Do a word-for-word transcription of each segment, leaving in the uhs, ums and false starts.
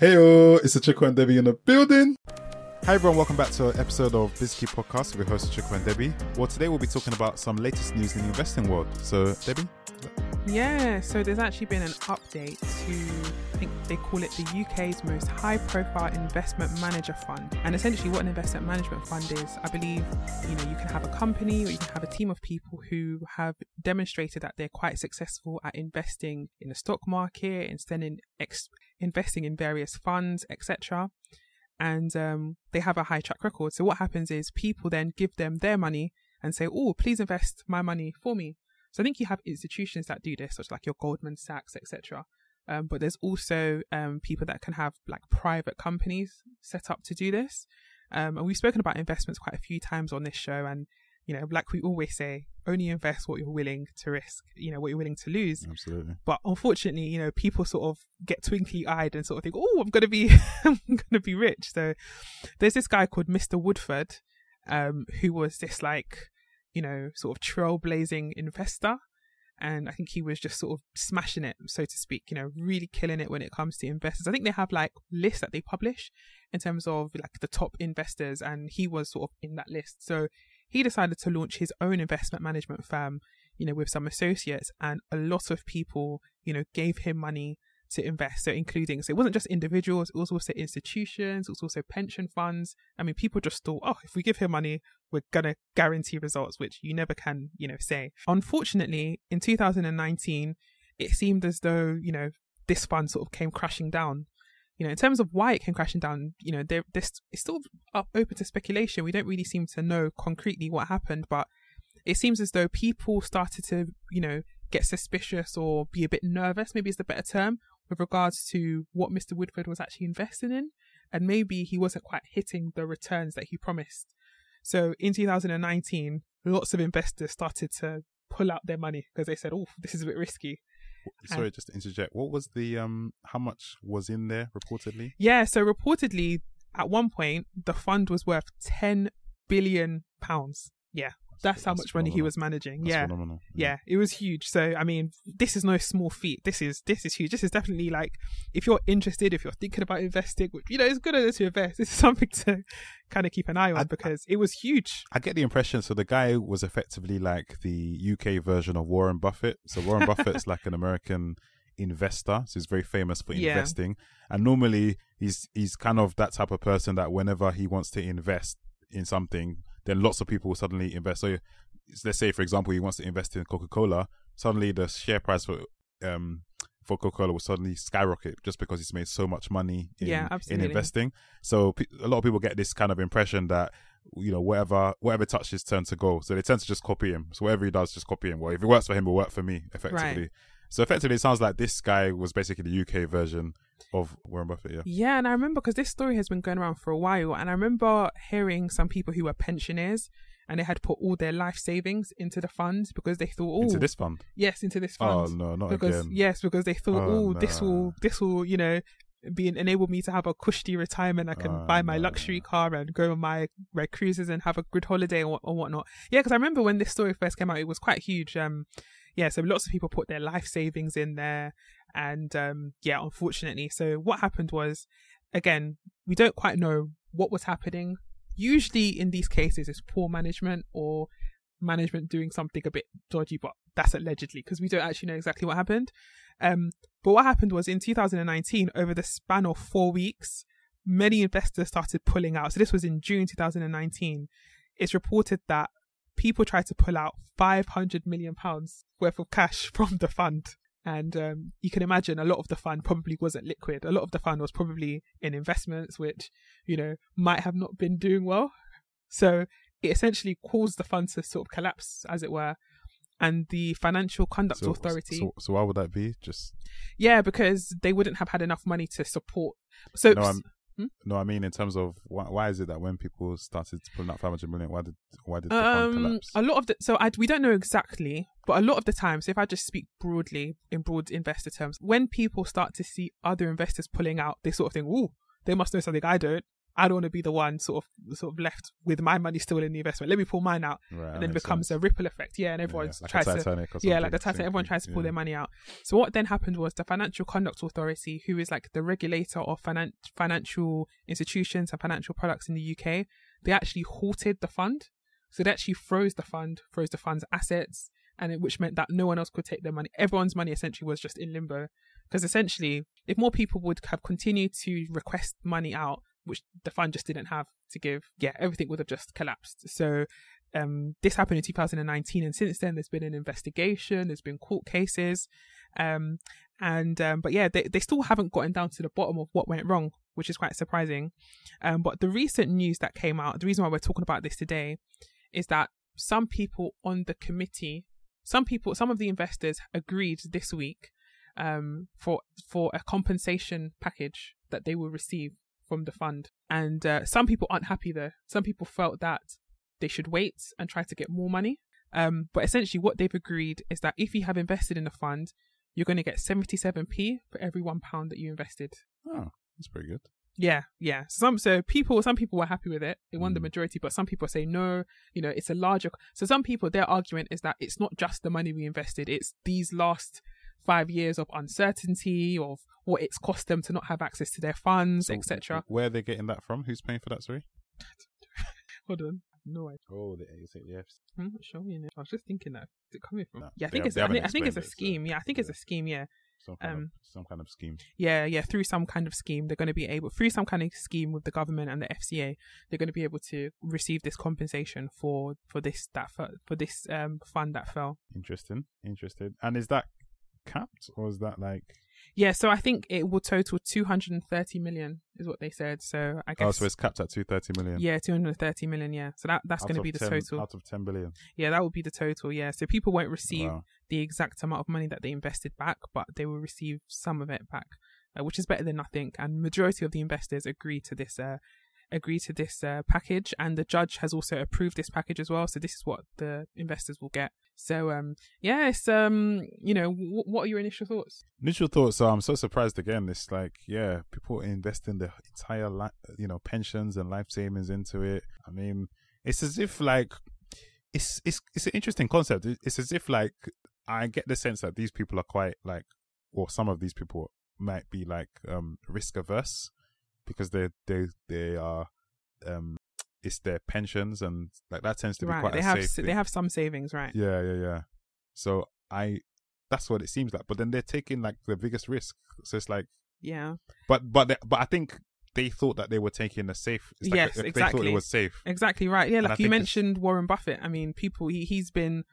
Heyo, it's a Chico and Debbie in the building. Hi everyone, welcome back to an episode of BusyKey Podcast with host Chico and Debbie. Well, today we'll be talking about some latest news in the investing world. So, Debbie? Yeah, so there's actually been an update to, I think they call it the U K's most high-profile investment manager fund. And essentially what an investment management fund is, I believe, you know, you can have a company or you can have a team of people who have demonstrated that they're quite successful at investing in the stock market, instead in ex- investing in various funds, et cetera. And um, they have a high track record. So what happens is people then give them their money and say, oh, please invest my money for me. So I think you have institutions that do this, such like your Goldman Sachs, et cetera. Um, but there's also um, people that can have like private companies set up to do this. Um, and we've spoken about investments quite a few times on this show. And, you know, like we always say, only invest what you're willing to risk, you know, what you're willing to lose. Absolutely. But unfortunately, you know, people sort of get twinkly eyed and sort of think, oh, I'm going to be I'm going to be rich. So there's this guy called Mister Woodford, um, who was this like, you know, sort of trailblazing investor. And I think he was just sort of smashing it, so to speak, you know, really killing it when it comes to investors. I think they have like lists that they publish in terms of like the top investors. And he was sort of in that list. So he decided to launch his own investment management firm, you know, with some associates, and a lot of people, you know, gave him money to invest. So including, so it wasn't just individuals, it was also institutions, it was also pension funds. I mean, people just thought, oh, if we give him money, we're going to guarantee results, which you never can, you know, say. Unfortunately, in two thousand nineteen, it seemed as though, you know, this fund sort of came crashing down. You know, in terms of why it came crashing down, you know, there, this it's still up open to speculation. We don't really seem to know concretely what happened, but it seems as though people started to, you know, get suspicious or be a bit nervous, maybe is the better term, with regards to what Mister Woodford was actually investing in. And maybe he wasn't quite hitting the returns that he promised. So in two thousand nineteen, lots of investors started to pull out their money because they said, oh, this is a bit risky. Sorry, and, just to interject, what was the, um, how much was in there reportedly? Yeah, so reportedly, at one point, the fund was worth ten billion pounds. Yeah. That's how much money he was managing. Yeah. yeah. Yeah. It was huge. So, I mean, this is no small feat. This is, this is huge. This is definitely like, if you're interested, if you're thinking about investing, which, you know, it's good to invest. This is something to kind of keep an eye on I, because I, it was huge. I get the impression. So the guy was effectively like the U K version of Warren Buffett. So Warren Buffett's like an American investor. So he's very famous for yeah. investing. And normally he's, he's kind of that type of person that whenever he wants to invest in something, then lots of people will suddenly invest. So let's say, for example, he wants to invest in Coca-Cola. Suddenly the share price for um, for Coca-Cola will suddenly skyrocket just because he's made so much money in, yeah, in investing. So pe- a lot of people get this kind of impression that, you know, whatever whatever touches turn to gold. So they tend to just copy him. So whatever he does, just copy him. Well, if it works for him, it'll work for me, effectively. Right. So effectively, it sounds like this guy was basically the U K version of Warren Buffett, yeah. Yeah, and I remember because this story has been going around for a while, and I remember hearing some people who were pensioners and they had put all their life savings into the fund because they thought, oh, into this fund, yes, into this fund. Oh no, not because, again. Yes, because they thought, oh, oh no. this will, this will, you know, be enable me to have a cushy retirement. I can oh, buy my no. luxury car and go on my red cruises and have a good holiday and what or whatnot. Yeah, because I remember when this story first came out, it was quite huge. Um, yeah, so lots of people put their life savings in there. And um, yeah, unfortunately. So what happened was, again, we don't quite know what was happening. Usually in these cases, it's poor management or management doing something a bit dodgy, but that's allegedly because we don't actually know exactly what happened. Um, but what happened was in two thousand nineteen, over the span of four weeks, many investors started pulling out. So this was in June two thousand nineteen. It's reported that people tried to pull out five hundred million pounds worth of cash from the fund. And um, you can imagine a lot of the fund probably wasn't liquid. A lot of the fund was probably in investments, which, you know, might have not been doing well. So it essentially caused the fund to sort of collapse, as it were. And the Financial Conduct so, Authority. So, so why would that be? Just yeah, because they wouldn't have had enough money to support. So no, I'm, hmm? no I mean in terms of why, why is it that when people started pulling out five hundred million, why did why did the um, fund collapse? A lot of the so I, we don't know exactly. But a lot of the time, so if I just speak broadly, in broad investor terms, when people start to see other investors pulling out, they sort of think, ooh, they must know something I don't. I don't want to be the one sort of sort of left with my money still in the investment. Let me pull mine out, right, and then becomes sense. a ripple effect. Yeah, and everyone yeah, like tries to yeah, like the Titanic. Everyone tries to pull yeah. their money out. So what then happened was the Financial Conduct Authority, who is like the regulator of finan- financial institutions and financial products in the U K, they actually halted the fund. So they actually froze the fund, froze the fund's assets, and it, which meant that no one else could take their money. Everyone's money essentially was just in limbo, because essentially, if more people would have continued to request money out, which the fund just didn't have to give, yeah, everything would have just collapsed. So um, this happened in two thousand nineteen, and since then there's been an investigation, there's been court cases, um, and um, but yeah, they, they still haven't gotten down to the bottom of what went wrong, which is quite surprising. Um, but the recent news that came out, the reason why we're talking about this today, is that some people on the committee, some people, some of the investors agreed this week um, for for a compensation package that they will receive from the fund. And uh, some people aren't happy though. Some people felt that they should wait and try to get more money. Um, but essentially what they've agreed is that if you have invested in a fund, you're going to get seventy-seven p for every one pound that you invested. Oh, that's pretty good. Yeah, yeah. Some so people, some people were happy with it. It won mm. the majority, but some people say no. You know, it's a larger. So some people, their argument is that it's not just the money we invested; it's these last five years of uncertainty of what it's cost them to not have access to their funds, so, et cetera. Where are they getting that from? Who's paying for that? Sorry. Hold on. No idea. Oh, the A C F. I'm not sure. You know, I was just thinking that. Is it coming from? No, yeah, I think it's. I think, I think it's a scheme. It, so. Yeah, I think yeah. it's a scheme. Yeah. Some kind, um, of, some kind of scheme. Yeah, yeah. Through some kind of scheme, they're going to be able, through some kind of scheme with the government and the F C A, they're going to be able to receive this compensation for for this that for this um fund that fell. Interesting, interesting. And is that capped or is that like? Yeah, so I think it will total two hundred and thirty million is what they said. So I guess. Oh, so it's capped at two thirty million. Yeah, two hundred thirty million. Yeah, so that that's going to be the ten, total out of ten billion. Yeah, that will be the total. Yeah, so people won't receive wow. the exact amount of money that they invested back, but they will receive some of it back, uh, which is better than nothing. And majority of the investors agree to this. Uh, agree to this uh, package, and the judge has also approved this package as well. So this is what the investors will get. So, um, yeah, it's, um, you know, w- what are your initial thoughts? Initial thoughts are, I'm so surprised again. It's like, yeah, people investing their entire, li- you know, pensions and life savings into it. I mean, it's as if like, it's it's it's an interesting concept. It's as if like, I get the sense that these people are quite like, or some of these people might be like um, risk averse because they they they are, um, it's their pensions and like that tends to be right. quite they a have safe thing. They have some savings, right? Yeah, yeah, yeah. So I, that's what it seems like. But then they're taking like the biggest risk. So it's like yeah. But but they, but I think they thought that they were taking a safe. It's like yes, a, exactly. They thought it was safe. Exactly right. Yeah, like you mentioned it's... Warren Buffett. I mean, people he he's been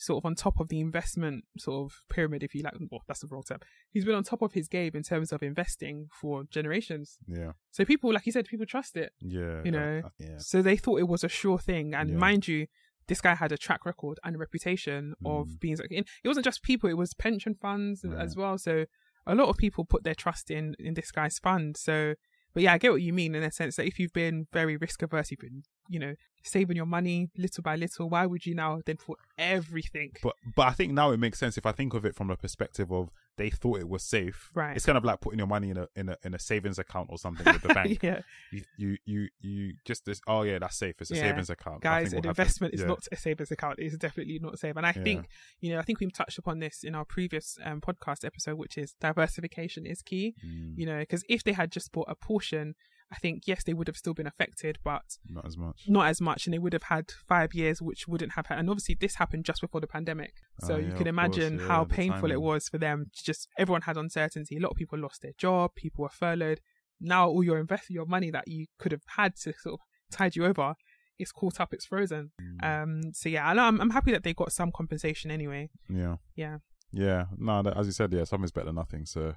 sort of on top of the investment sort of pyramid, if you like. Well, that's the wrong term. He's been on top of his game in terms of investing for generations. Yeah. So people, like you said, people trust it. Yeah. You know? Uh, yeah. So they thought it was a sure thing. And yeah. mind you, this guy had a track record and a reputation mm. of being... It wasn't just people, it was pension funds right. as well. So a lot of people put their trust in, in this guy's fund. So, but yeah, I get what you mean in a sense that if you've been very risk averse, you've been... you know, saving your money little by little, why would you now then put everything? But but I think now it makes sense if I think of it from the perspective of they thought it was safe. Right. It's kind of like putting your money in a in a in a savings account or something with the bank. yeah. You you you, you just this oh yeah, that's safe. It's a yeah. savings account. Guys, an we'll investment to, yeah. is not a savings account. It is definitely not safe. And I yeah. think, you know, I think we've touched upon this in our previous um, podcast episode, which is diversification is key. Mm. You know, because if they had just bought a portion, I think, yes, they would have still been affected, but not as much. Not as much. And they would have had five years, which wouldn't have had. And obviously, this happened just before the pandemic. So oh, yeah, you can imagine course, yeah, how painful it was for them. Just everyone had uncertainty. A lot of people lost their job. People were furloughed. Now all your invest- your money that you could have had to sort of tide you over is caught up. It's frozen. Mm. Um. So, yeah, and I'm, I'm happy that they got some compensation anyway. Yeah. Yeah. Yeah. No, that, as you said, yeah, something's better than nothing. So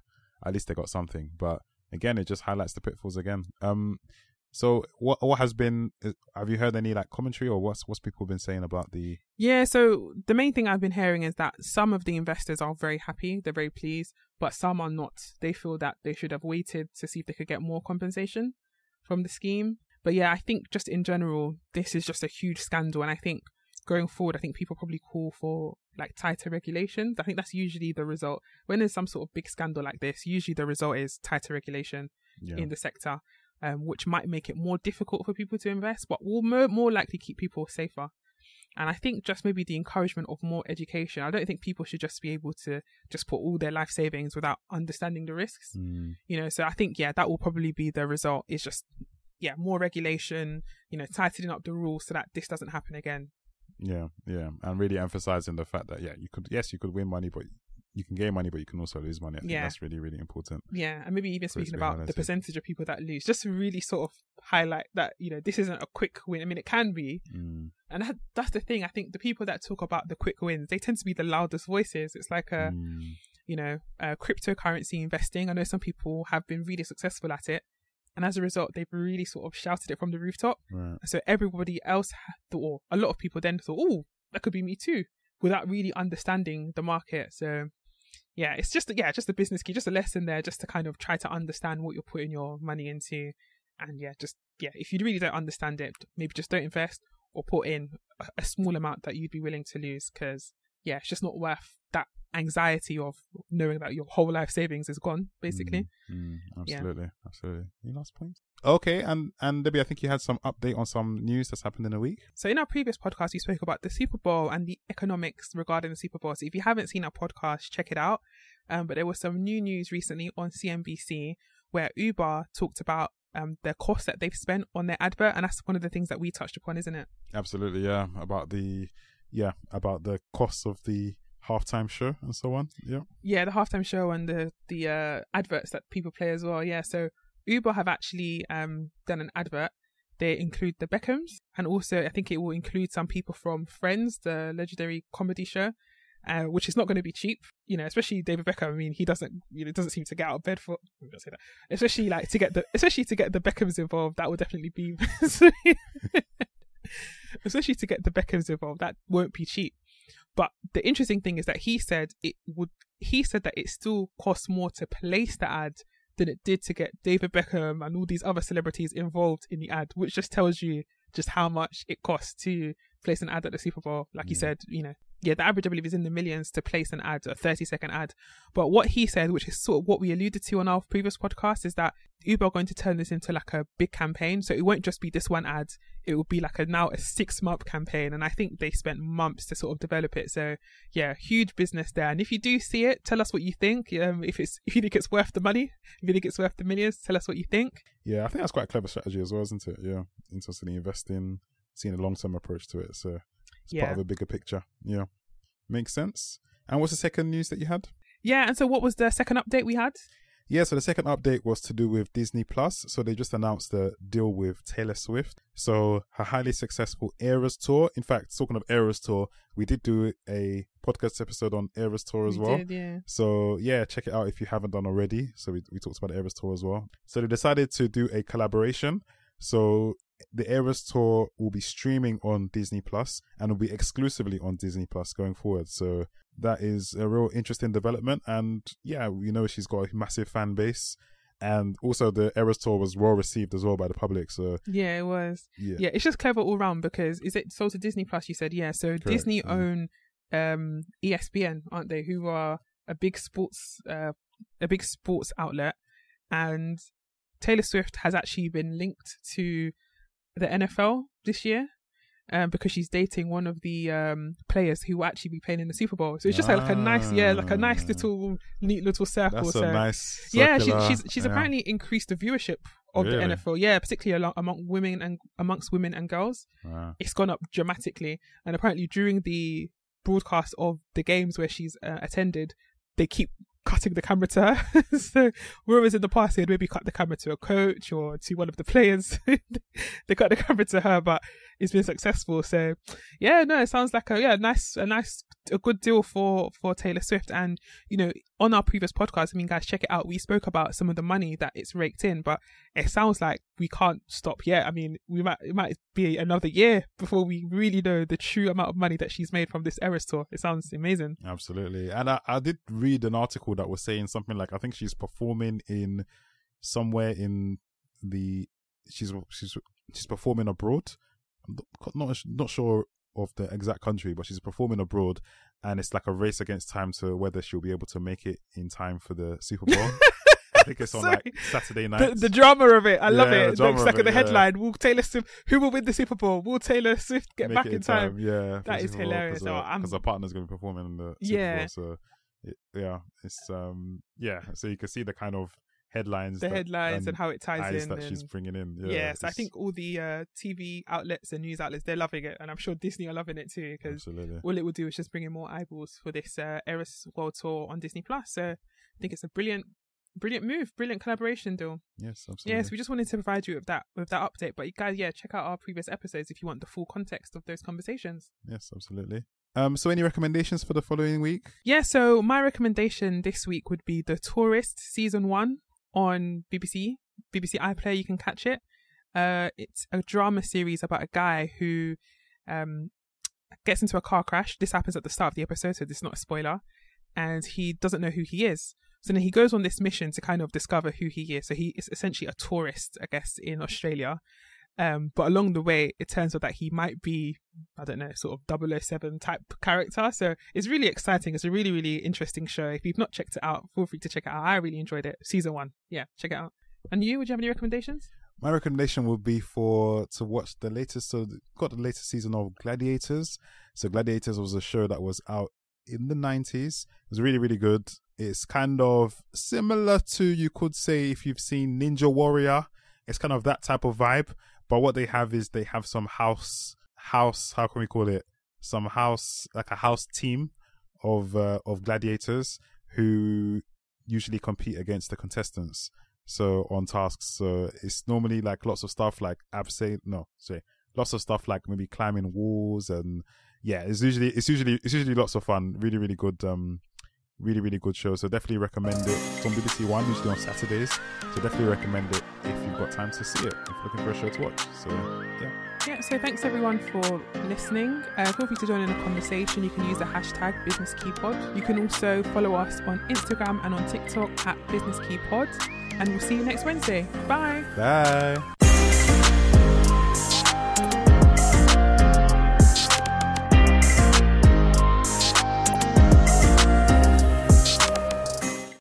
at least they got something. But again, it just highlights the pitfalls again. Um, so what what has been? Have you heard any like commentary or what's what's people been saying about the? Yeah, so the main thing I've been hearing is that some of the investors are very happy, they're very pleased, but some are not. They feel that they should have waited to see if they could get more compensation from the scheme. But yeah, I think just in general, this is just a huge scandal, and I think going forward, I think people probably call for like tighter regulations. I think that's usually the result. When there's some sort of big scandal like this, usually the result is tighter regulation yeah. in the sector. um, which might make it more difficult for people to invest, but will more, more likely keep people safer. And I think just maybe the encouragement of more education. I don't think people should just be able to just put all their life savings without understanding the risks, mm. you know. So I think, yeah, that will probably be the result, is just, yeah, more regulation, you know, tightening up the rules so that this doesn't happen again. Yeah, yeah. And really emphasizing the fact that, yeah, you could, yes, you could win money, but you can gain money, but you can also lose money. I think yeah. that's really, really important. Yeah. And maybe even speaking about highlighted. the percentage of people that lose, just to really sort of highlight that, you know, this isn't a quick win. I mean, it can be. Mm. And that, that's the thing. I think the people that talk about the quick wins, they tend to be the loudest voices. It's like a, mm. you know, a cryptocurrency investing. I know some people have been really successful at it. And as a result, they've really sort of shouted it from the rooftop. Right. So everybody else thought, or a lot of people then thought, oh, that could be me too, without really understanding the market. So yeah, it's just, yeah, just a business key, just a lesson there, just to kind of try to understand what you're putting your money into. And yeah, just, yeah, if you really don't understand it, maybe just don't invest, or put in a, a small amount that you'd be willing to lose. Because yeah, it's just not worth that anxiety of knowing that your whole life savings is gone, basically. Mm, mm, absolutely. Yeah. Absolutely. Any last point? Okay. And, and Debbie, I think you had some update on some news that's happened in a week. So in our previous podcast, we spoke about the Super Bowl and the economics regarding the Super Bowl. So if you haven't seen our podcast, check it out. Um, but there was some new news recently on C N B C where Uber talked about um their costs that they've spent on their advert. And that's one of the things that we touched upon, isn't it? Absolutely. Yeah. About the, yeah, about the costs of the halftime show and so on. Yeah, yeah, the halftime show and the the uh, adverts that people play as well. Yeah, so Uber have actually um done an advert. They include the Beckhams, and also I think it will include some people from Friends, the legendary comedy show, uh, which is not going to be cheap. You know, especially David Beckham. I mean, he doesn't, you know, doesn't seem to get out of bed for. I'm gonna say that. Especially like to get the especially to get the Beckhams involved. That would definitely be. Especially to get the Beckhams involved, that won't be cheap. But the interesting thing is that he said it would. He said that it still costs more to place the ad than it did to get David Beckham and all these other celebrities involved in the ad, which just tells you just how much it costs to place an ad at the Super Bowl. Like he said, you know, yeah, the average I believe is in the millions to place an ad, a thirty second ad. But what he said, which is sort of what we alluded to on our previous podcast, is that Uber are going to turn this into like a big campaign. So it won't just be this one ad. It will be like a now a six month campaign. And I think they spent months to sort of develop it. So yeah, huge business there. And if you do see it, tell us what you think. Um, if it's if you think it's worth the money, if you think it's worth the millions, tell us what you think. Yeah, I think that's quite a clever strategy as well, isn't it? Yeah, interestingly investing, seeing a long term approach to it. So it's yeah. part of a bigger picture. Yeah, makes sense. And what's the second news that you had? Yeah, and so what was the second update we had? Yeah, so the second update was to do with Disney Plus. So they just announced the deal with Taylor Swift. So her highly successful Eras Tour. In fact, talking of Eras Tour, we did do a podcast episode on Eras Tour as we well. Did, yeah. So yeah, check it out if you haven't done already. So we we talked about Eras Tour as well. So they decided to do a collaboration. So the Eras Tour will be streaming on Disney Plus and will be exclusively on Disney Plus going forward. So that is a real interesting development. And yeah, we know she's got a massive fan base. And also the Eras Tour was well received as well by the public. So yeah, it was. Yeah, yeah, it's just clever all round because is it sold to Disney Plus, you said? Yeah, so correct. Disney yeah. own um, E S P N, aren't they? Who are a big sports, uh, a big sports outlet. And Taylor Swift has actually been linked to the N F L this year um, because she's dating one of the um, players who will actually be playing in the Super Bowl. So it's just ah, like, like a nice, yeah, like a nice little, neat little circle. That's so a nice circular, yeah, she, she's she's yeah. apparently increased the viewership of really? the N F L. Yeah, particularly along, among women and amongst women and girls, wow. it's gone up dramatically. And apparently during the broadcast of the games where she's uh, attended, they keep cutting the camera to her. So whereas in the past they'd maybe cut the camera to a coach or to one of the players, they cut the camera to her, but it's been successful. So yeah, no, it sounds like a yeah nice a nice a good deal for for Taylor Swift. And you know, on our previous podcast, I mean guys, check it out, we spoke about some of the money that it's raked in, but it sounds like we can't stop yet. I mean, we might it might be another year before we really know the true amount of money that she's made from this Eras Tour. It sounds amazing. Absolutely. And I, I did read an article that was saying something like I think she's performing in somewhere in the she's she's she's performing abroad. I'm not not sure of the exact country, but she's performing abroad, and it's like a race against time to whether she'll be able to make it in time for the Super Bowl. I think it's on like Saturday night. The, the drama of it. I yeah, love it. The stuck at the headline. Yeah. Will Taylor Swift, who will win the Super Bowl? Will Taylor Swift get Make back in time? time? Yeah. That is hilarious. Because her partner's going to be performing in the Super yeah. Bowl. So it, yeah. It's, um, yeah. So you can see the kind of headlines. The that, headlines and, and how it ties in. That and, she's bringing in. Yeah, yes. I think all the uh, T V outlets and news outlets, they're loving it. And I'm sure Disney are loving it too. Because all it will do is just bring in more eyeballs for this uh, Eras World Tour on Disney Plus. So I think it's a brilliant brilliant move, brilliant collaboration deal. Yes, absolutely. Yes, we just wanted to provide you with that with that update. But you guys, yeah, check out our previous episodes if you want the full context of those conversations. Yes, absolutely. Um, so any recommendations for the following week? Yeah, so my recommendation this week would be The Tourist Season one on B B C. B B C iPlayer, you can catch it. Uh, it's a drama series about a guy who um gets into a car crash. This happens at the start of the episode, so this is not a spoiler. And he doesn't know who he is. So then he goes on this mission to kind of discover who he is. So he is essentially a tourist, I guess, in Australia. Um, but along the way, it turns out that he might be, I don't know, sort of double oh seven type character. So it's really exciting. It's a really, really interesting show. If you've not checked it out, feel free to check it out. I really enjoyed it. Season one. Yeah, check it out. And you, would you have any recommendations? My recommendation would be for to watch the latest. So got the latest season of Gladiators. So Gladiators was a show that was out in the nineties. It was really, really good. It's kind of similar to, you could say, if you've seen Ninja Warrior, it's kind of that type of vibe. But what they have is they have some house, house, how can we call it? Some house, like a house team of uh, of gladiators who usually compete against the contestants. So on tasks, so it's normally like lots of stuff like absent, no, sorry, lots of stuff like maybe climbing walls and yeah, it's usually it's usually it's usually lots of fun. Really, really good. Um, Really, really good show. So definitely recommend it. It's on B B C One, usually on Saturdays. So definitely recommend it if you've got time to see it, if you're looking for a show to watch. So, yeah. Yeah, so thanks everyone for listening. Uh, feel free to join in the conversation. You can use the hashtag BusinessKeyPod. You can also follow us on Instagram and on TikTok at BusinessKeyPod. And we'll see you next Wednesday. Bye. Bye.